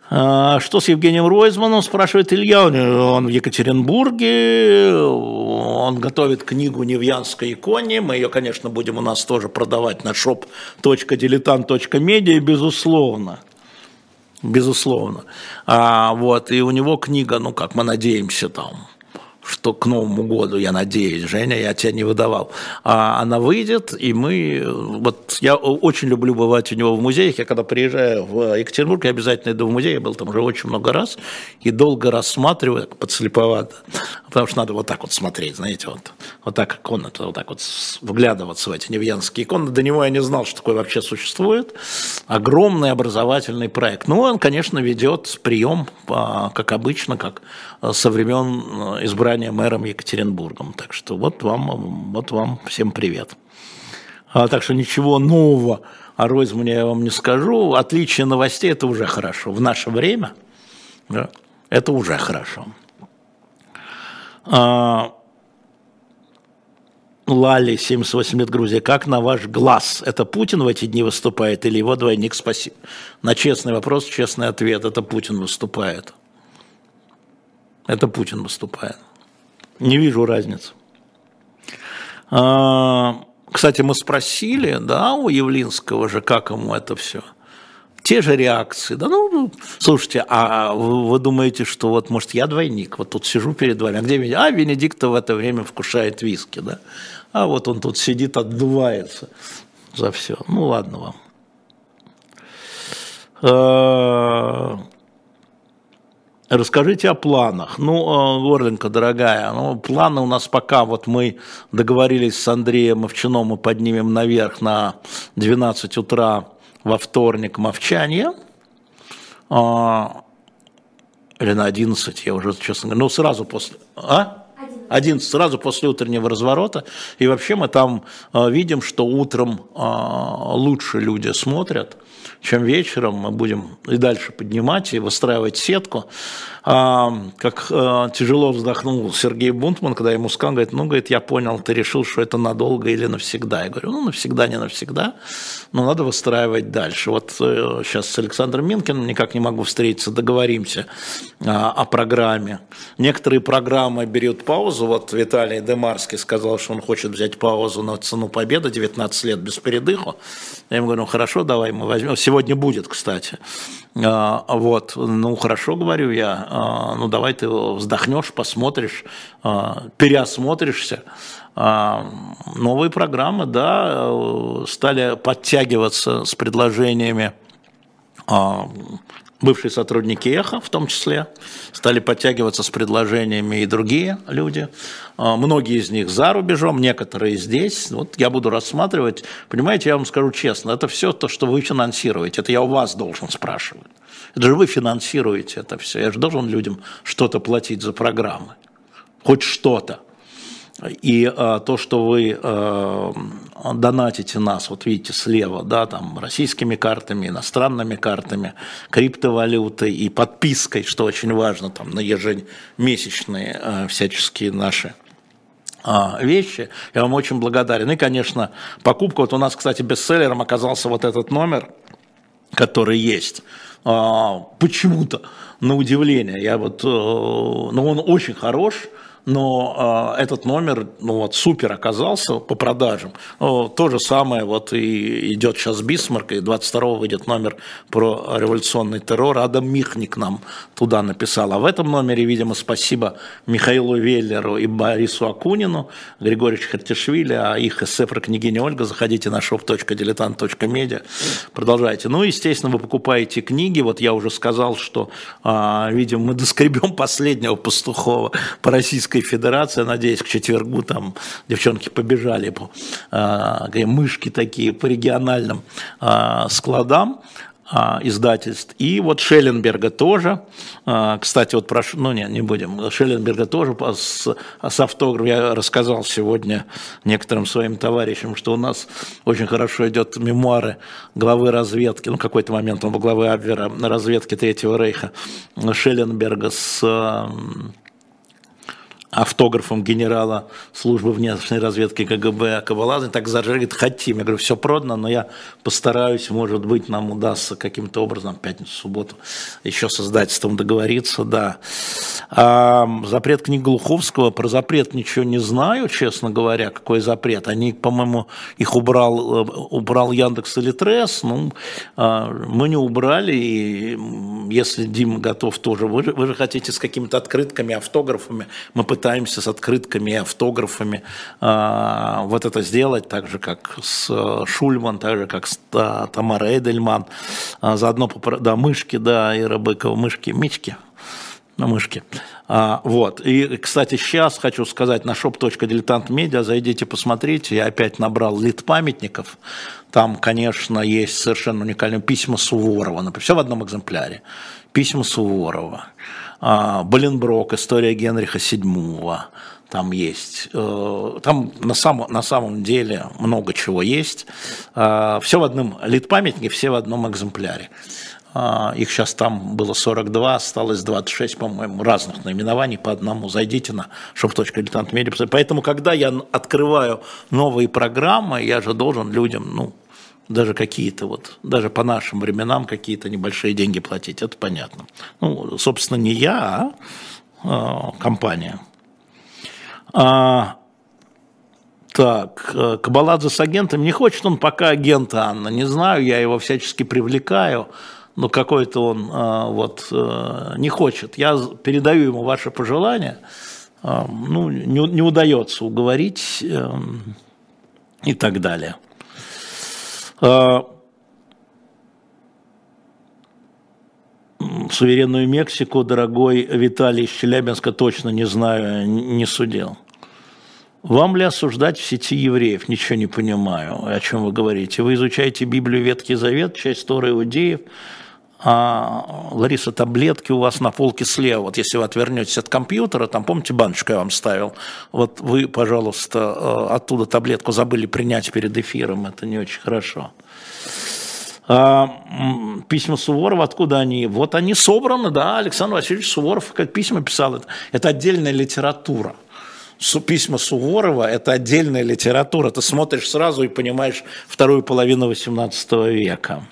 Что с Евгением Ройзманом, спрашивает Илья, он в Екатеринбурге, он готовит книгу «Невьянской иконе», мы ее, конечно, будем у нас тоже продавать на shop.diletant.media, безусловно. Безусловно. Вот, и у него книга, как мы надеемся, там, что к Новому году, я надеюсь, Женя, я тебя не выдавал, она выйдет, и мы, вот я очень люблю бывать у него в музеях, я когда приезжаю в Екатеринбург, я обязательно иду в музей, я был там уже очень много раз, и долго рассматриваю, подслеповато, потому что надо вот так вот смотреть, знаете, вот так иконы, вот так вот вглядываться в эти невьянские иконы, до него я не знал, что такое вообще существует, огромный образовательный проект, он, конечно, ведет прием, как обычно, как со времен избрания мэром Екатеринбургом. Так что вот вам всем привет. Так что ничего нового о Ройзмане я вам не скажу. Отличие новостей – это уже хорошо. В наше время да, это уже хорошо. Лали, 78 лет, Грузия. Как на ваш глаз? Это Путин в эти дни выступает или его двойник? Спасибо. На честный вопрос, честный ответ. Это Путин выступает. Это Путин выступает. Не вижу разницы. Кстати, мы спросили, да, у Явлинского же, как ему это все. Те же реакции. Да, ну, слушайте, а вы думаете, что вот, может, я двойник, вот тут сижу перед вами, а где меня? А Венедиктов в это время вкушает виски, да? А вот он тут сидит, отдувается за все. Ну, ладно вам. Расскажите о планах. Ну, Горленко, дорогая, ну, планы у нас пока, вот мы договорились с Андреем Овчином, мы поднимем наверх на 12 утра во вторник мовчание, или на 11, я уже, честно говоря, ну, сразу после, 11, сразу после утреннего разворота, и вообще мы там видим, что утром лучше люди смотрят, чем вечером. Мы будем и дальше поднимать, и выстраивать сетку. Как тяжело вздохнул Сергей Бунтман, когда ему сказал, говорит, ну, говорит, я понял, ты решил, что это надолго или навсегда. Я говорю, ну, навсегда, не навсегда, но надо выстраивать дальше. Вот сейчас с Александром Минкиным никак не могу встретиться, договоримся о программе. Некоторые программы берут паузу. Вот Виталий Демарский сказал, что он хочет взять паузу на цену победы, 19 лет без передыху. Я ему говорю, ну, хорошо, давай мы возьмем. Сегодня будет, кстати. Вот, ну, хорошо, говорю я, ну, давай ты вздохнешь, посмотришь, переосмотришься. Новые программы, да, стали подтягиваться с предложениями. Бывшие сотрудники «Эхо» в том числе, стали подтягиваться с предложениями и другие люди. Многие из них за рубежом, некоторые здесь. Вот я буду рассматривать. Понимаете, я вам скажу честно, это все то, что вы финансируете. Это я у вас должен спрашивать. Это же вы финансируете это все. Я же должен людям что-то платить за программы. Хоть что-то. И то, что вы донатите нас, вот видите слева, да, там российскими картами, иностранными картами, криптовалютой и подпиской, что очень важно, там на ежемесячные всяческие наши вещи, я вам очень благодарен. И, конечно, покупка, вот у нас, кстати, бестселлером оказался вот этот номер, который есть, почему-то, на удивление, я вот, ну, он очень хорош. Но этот номер, ну вот, супер оказался по продажам. То же самое вот и идет сейчас Бисмарк, и 22-го выйдет номер про революционный террор. Адам Михник нам туда написал. А в этом номере, видимо, спасибо Михаилу Веллеру и Борису Акунину, Григорию Хартишвили, а их эссе про княгиню Ольга. Заходите на shop.diletant.media. Продолжайте. Ну, естественно, вы покупаете книги. Вот я уже сказал, что, видимо, мы доскребем последнего Пастухова по российскому Федерация, надеюсь, к четвергу там девчонки побежали по мышки такие по региональным складам издательств. И вот Шелленберга тоже, кстати, вот прошу, ну не будем, Шелленберга тоже с автографом. Я рассказал сегодня некоторым своим товарищам, что у нас очень хорошо идет мемуары главы разведки, ну какой-то момент он был главой Абвера разведки Третьего Рейха, Шелленберга с автографом генерала службы внешней разведки КГБ Кабалазы, так зажигает, хотим. Я говорю, все продано, но я постараюсь, может быть, нам удастся каким-то образом в пятницу, субботу еще с издательством договориться, да. Запрет книг Глуховского, про запрет ничего не знаю, честно говоря, какой запрет. Они, по-моему, их убрал Яндекс или Тресс, ну, мы не убрали, и если Дима готов тоже, вы же хотите с какими-то открытками, автографами, мы пытаемся с открытками и автографами вот это сделать, так же, как с Шульман, так же, как с Тамарой Эдельман, заодно да, мышки, да, и Рыбыкова, мишки. На мышке. Вот. И, кстати, сейчас хочу сказать, на shop.diletant.media зайдите, посмотрите. Я опять набрал лид памятников. Там, конечно, есть совершенно уникальные письма Суворова. Например, все в одном экземпляре. Письма Суворова. Баленброк, история Генриха VII. Там есть. Там на самом деле много чего есть. Все в одном лид памятнике, все в одном экземпляре. Их сейчас там было 42, осталось 26, по-моему, разных наименований по одному. Зайдите на shop.diletant.media. Поэтому, когда я открываю новые программы, я же должен людям, ну, даже какие-то вот, даже по нашим временам какие-то небольшие деньги платить, это понятно. Ну, собственно, не я, а компания. Так, Кабаладзе с агентом. Не хочет он пока агента, Анна, не знаю, я его всячески привлекаю. Но какой-то он не хочет. Я передаю ему ваши пожелания. Ну, не удается уговорить и так далее. Суверенную Мексику, дорогой Виталий из Челябинска, точно не знаю, не судил. Вам ли осуждать в сети евреев? Ничего не понимаю, о чем вы говорите. Вы изучаете Библию, Ветхий Завет, часть Торы иудеев. А, Лариса, таблетки у вас на полке слева. Вот если вы отвернетесь от компьютера, там, помните, баночку я вам ставил? Вот вы, пожалуйста, оттуда таблетку забыли принять перед эфиром. Это не очень хорошо. Письма Суворова, откуда они? Вот они собраны, да, Александр Васильевич Суворов письма писал. Это отдельная литература. Письма Суворова – это отдельная литература. Ты смотришь сразу и понимаешь вторую половину XVIII века.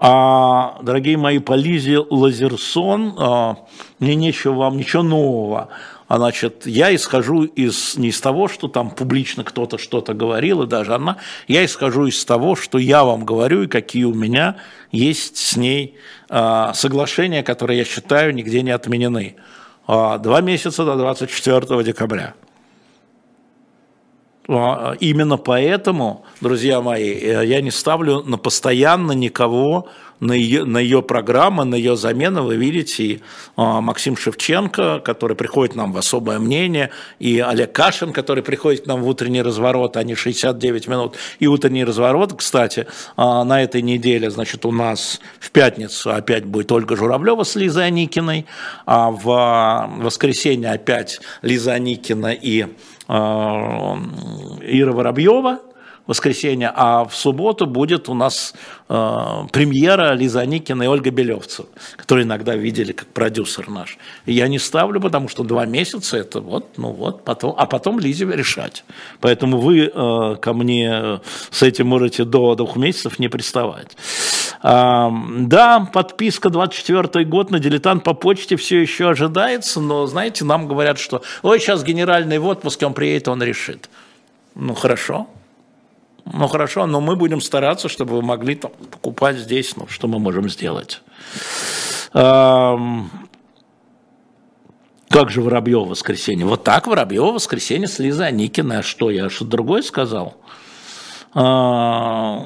Дорогие мои, по Лизе Лазерсон, мне нечего вам, ничего нового. Значит, я исхожу не из того, что там публично кто-то что-то говорил, и даже она. Я исхожу из того, что я вам говорю, и какие у меня есть с ней соглашения, которые, я считаю, нигде не отменены. 2 месяца до 24 декабря. Именно поэтому, друзья мои, я не ставлю на постоянно никого на ее программы, на ее замену. Вы видите, Максим Шевченко, который приходит нам в «Особое мнение», и Олег Кашин, который приходит к нам в «Утренний разворот», они 69 минут. И «Утренний разворот», кстати, на этой неделе, значит, у нас в пятницу опять будет Ольга Журавлева с Лизой Аникиной, а в воскресенье опять Лиза Аникина и Ира Воробьева. Воскресенье, а в субботу будет у нас премьера Лиза Аникина и Ольга Белевцева, которую иногда видели как продюсер наш. Я не ставлю, потому что 2 месяца это потом Лизе решать. Поэтому вы ко мне с этим можете до 2 месяцев не приставать. Да, подписка 24-й год на «Дилетант» по почте все еще ожидается, но, знаете, нам говорят, что ой, сейчас генеральный в отпуске, он приедет, он решит. Ну хорошо, но мы будем стараться, чтобы вы могли там покупать здесь, ну, что мы можем сделать. Как же Воробьева в воскресенье? Вот так Воробьева в воскресенье с Лизой Аникиной. А что, я что-то другое сказал? Да,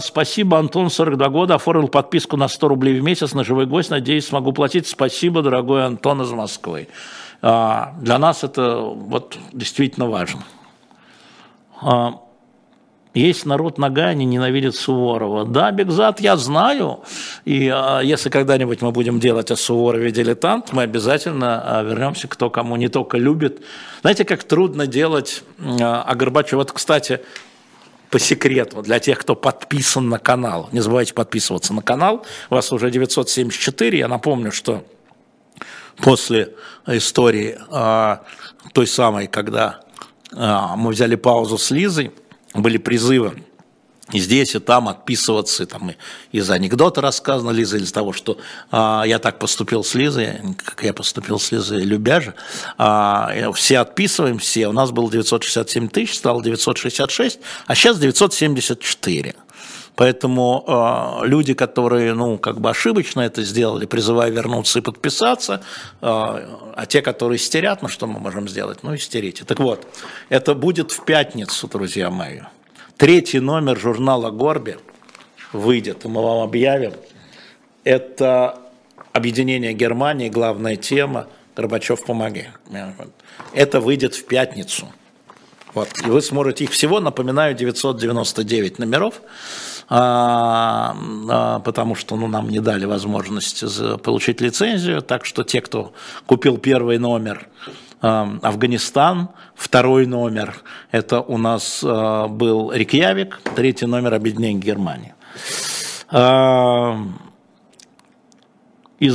спасибо, Антон, 42 года, оформил подписку на 100 рублей в месяц на «Живой гость», надеюсь, смогу платить. Спасибо, дорогой Антон из Москвы. Для нас это вот действительно важно. Есть народ на Гане, ненавидит Суворова. Да, Бигзат, я знаю. И если когда-нибудь мы будем делать о Суворове «Дилетант», мы обязательно вернемся к кто кому не только любит. Знаете, как трудно делать о Горбачеве. Вот, кстати, по секрету, для тех, кто подписан на канал. Не забывайте подписываться на канал. У вас уже 974. Я напомню, что после истории той самой, когда мы взяли паузу с Лизой, были призывы и здесь, и там отписываться, и там из анекдота рассказано Лиза, из того, что я так поступил с Лизой, как я поступил с Лизой, любя же, все отписываем, все, у нас было 967 тысяч, стало 966, а сейчас 974. Поэтому люди, которые, ну, как бы ошибочно это сделали, призывая вернуться и подписаться, а те, которые истерят, ну, что мы можем сделать? Ну, истерите. Так вот, это будет в пятницу, друзья мои. 3-й номер журнала «Горби» выйдет, и мы вам объявим. Это объединение Германии, главная тема «Горбачев, помоги». Это выйдет в пятницу. Вот. И вы сможете, их всего, напоминаю, 999 номеров, потому что, ну, нам не дали возможность получить лицензию, так что те, кто купил 1-й номер, Афганистан, 2-й номер, это у нас был Рейкьявик, 3-й номер объединение Германии. Из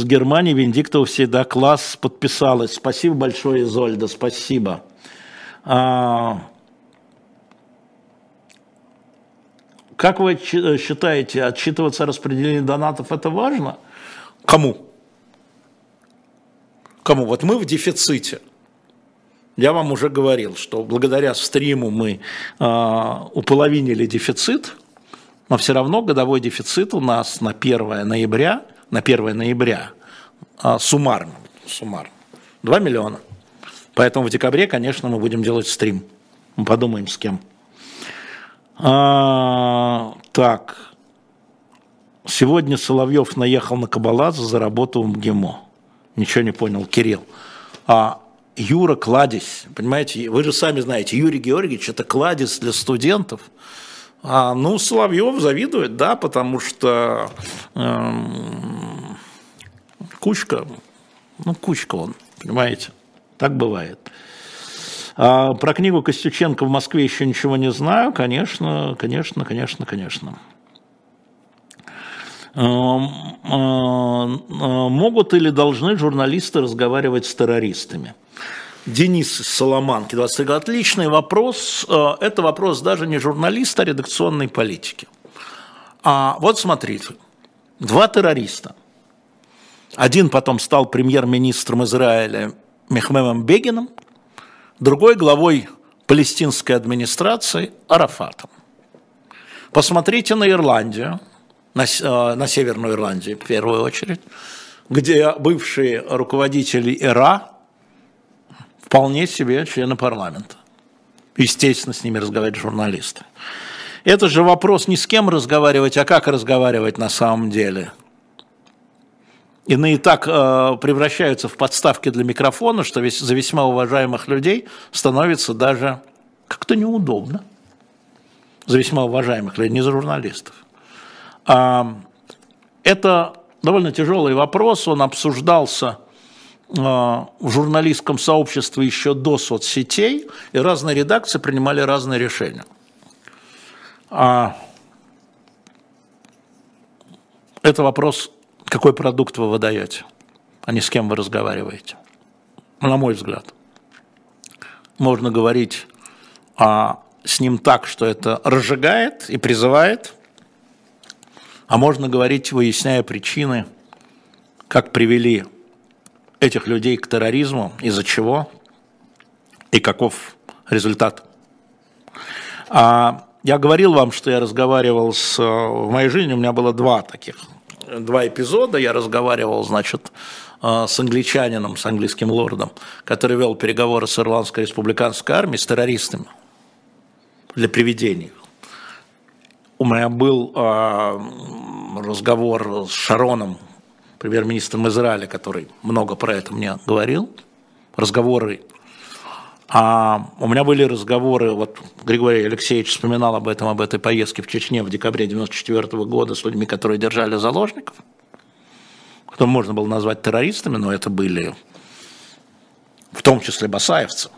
Германии Венедиктова всегда класс, подписалась. Спасибо большое, Изольда, спасибо. Как вы считаете, отчитываться о распределении донатов это важно? Кому? Кому? Вот мы в дефиците. Я вам уже говорил, что благодаря стриму мы уполовинили дефицит, но все равно годовой дефицит у нас на 1 ноября суммарно 2 миллиона. Поэтому в декабре, конечно, мы будем делать стрим. Мы подумаем, с кем. Так. Сегодня Соловьев наехал на Кабаладзе, заработал в МГИМО. Ничего не понял, Кирилл. Юра кладезь, понимаете, вы же сами знаете, Юрий Георгиевич это кладезь для студентов. Ну, Соловьев завидует, да, потому что кучка, ну, кучка он, понимаете, так бывает. Про книгу Костюченко в Москве еще ничего не знаю, конечно. Могут или должны журналисты разговаривать с террористами? Денис из Соломанки, 20 год. Отличный вопрос. Это вопрос даже не журналиста, а редакционной политики. Вот смотрите, 2 террориста. Один потом стал премьер-министром Израиля Мехмедом Бегином, другой главой палестинской администрации Арафатом. Посмотрите на Ирландию. На Северную Ирландию, в первую очередь, где бывшие руководители ИРА вполне себе члены парламента. Естественно, с ними разговаривают журналисты. Это же вопрос не с кем разговаривать, а как разговаривать на самом деле. Иные так превращаются в подставки для микрофона, что за весьма уважаемых людей становится даже как-то неудобно. За весьма уважаемых людей, не за журналистов. Это довольно тяжелый вопрос, он обсуждался в журналистском сообществе еще до соцсетей, и разные редакции принимали разные решения. Это вопрос, какой продукт вы выдаете, а не с кем вы разговариваете. На мой взгляд, можно говорить с ним так, что это разжигает и призывает, а можно говорить, выясняя причины, как привели этих людей к терроризму, из-за чего и каков результат. Я говорил вам, что я разговаривал в моей жизни у меня было два эпизода. Я разговаривал, с англичанином, с английским лордом, который вел переговоры с Ирландской республиканской армией, с террористами для приведения. У меня был разговор с Шароном, премьер-министром Израиля, который много про это мне говорил. Разговоры. У меня были разговоры, вот Григорий Алексеевич вспоминал об этой поездке в Чечне в декабре 1994 года с людьми, которые держали заложников, которых можно было назвать террористами, но это были в том числе басаевцы.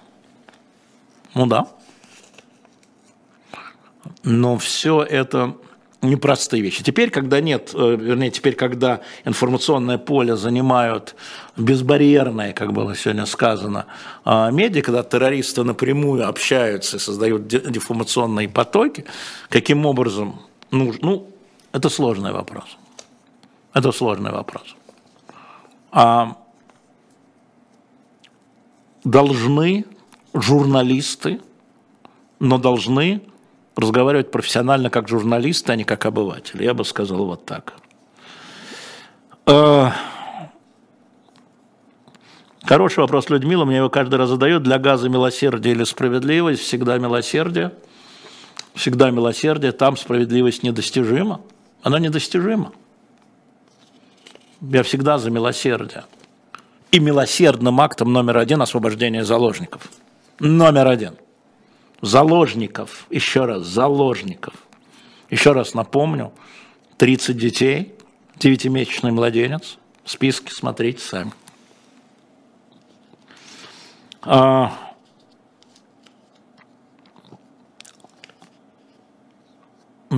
Ну да. Но все это непростые вещи. Теперь, когда когда информационное поле занимают безбарьерные, как было сегодня сказано, медиа, когда террористы напрямую общаются и создают дефамационные потоки, каким образом нужно? Ну, это сложный вопрос. Должны журналисты, но должны разговаривать профессионально как журналисты, а не как обыватели. Я бы сказал вот так. Хороший вопрос, Людмила. Мне его каждый раз задают. Для Газа милосердие или справедливость? Всегда милосердие. Всегда милосердие. Там справедливость недостижима. Она недостижима. Я всегда за милосердие. И милосердным актом №1 освобождение заложников. №1. Заложников, заложников. Еще раз напомню, 30 детей, 9-месячный младенец. Списки смотрите сами.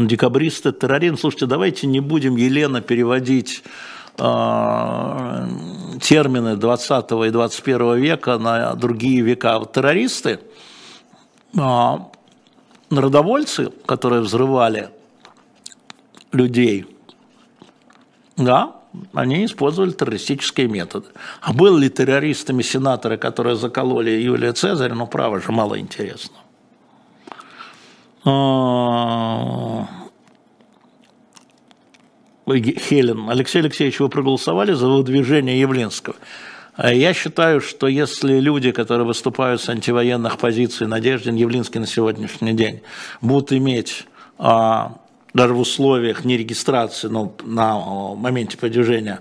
декабристы, терроризм. Слушайте, давайте не будем, Елена, переводить термины 20 и 21 века на другие века. Террористы, народовольцы, которые взрывали людей, да, они использовали террористические методы. А были ли террористами сенаторы, которые закололи Юлия Цезаря? Ну, право же, мало интересно. Хелен, Алексей Алексеевич, вы проголосовали за выдвижение Явлинского? Я считаю, что если люди, которые выступают с антивоенных позиций, Надеждин, Явлинский на сегодняшний день, будут иметь даже в условиях нерегистрации, но на моменте продвижения,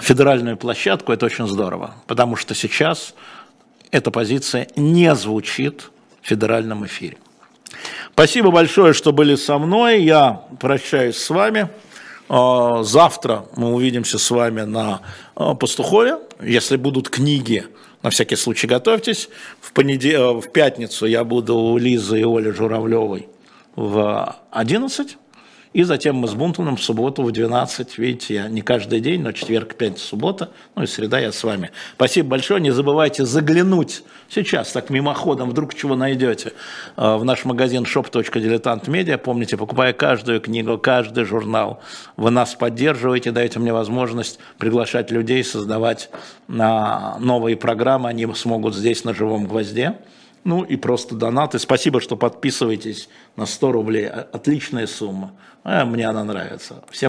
федеральную площадку, это очень здорово. Потому что сейчас эта позиция не звучит в федеральном эфире. Спасибо большое, что были со мной. Я прощаюсь с вами. Завтра мы увидимся с вами на Пастухове. Если будут книги, на всякий случай готовьтесь. В пятницу я буду у Лизы и Оли Журавлевой в 11. И затем мы с Бунтовым в субботу в 12. Видите, я не каждый день, но четверг, пятница, суббота. Ну и среда я с вами. Спасибо большое. Не забывайте заглянуть сейчас, так мимоходом, вдруг чего найдете, в наш магазин shop.diletant.media. Помните, покупая каждую книгу, каждый журнал, вы нас поддерживаете, даете мне возможность приглашать людей, создавать новые программы. Они смогут здесь на живом гвозде. Ну и просто донаты. Спасибо, что подписываетесь на 100 рублей. Отличная сумма. Мне она нравится. Всем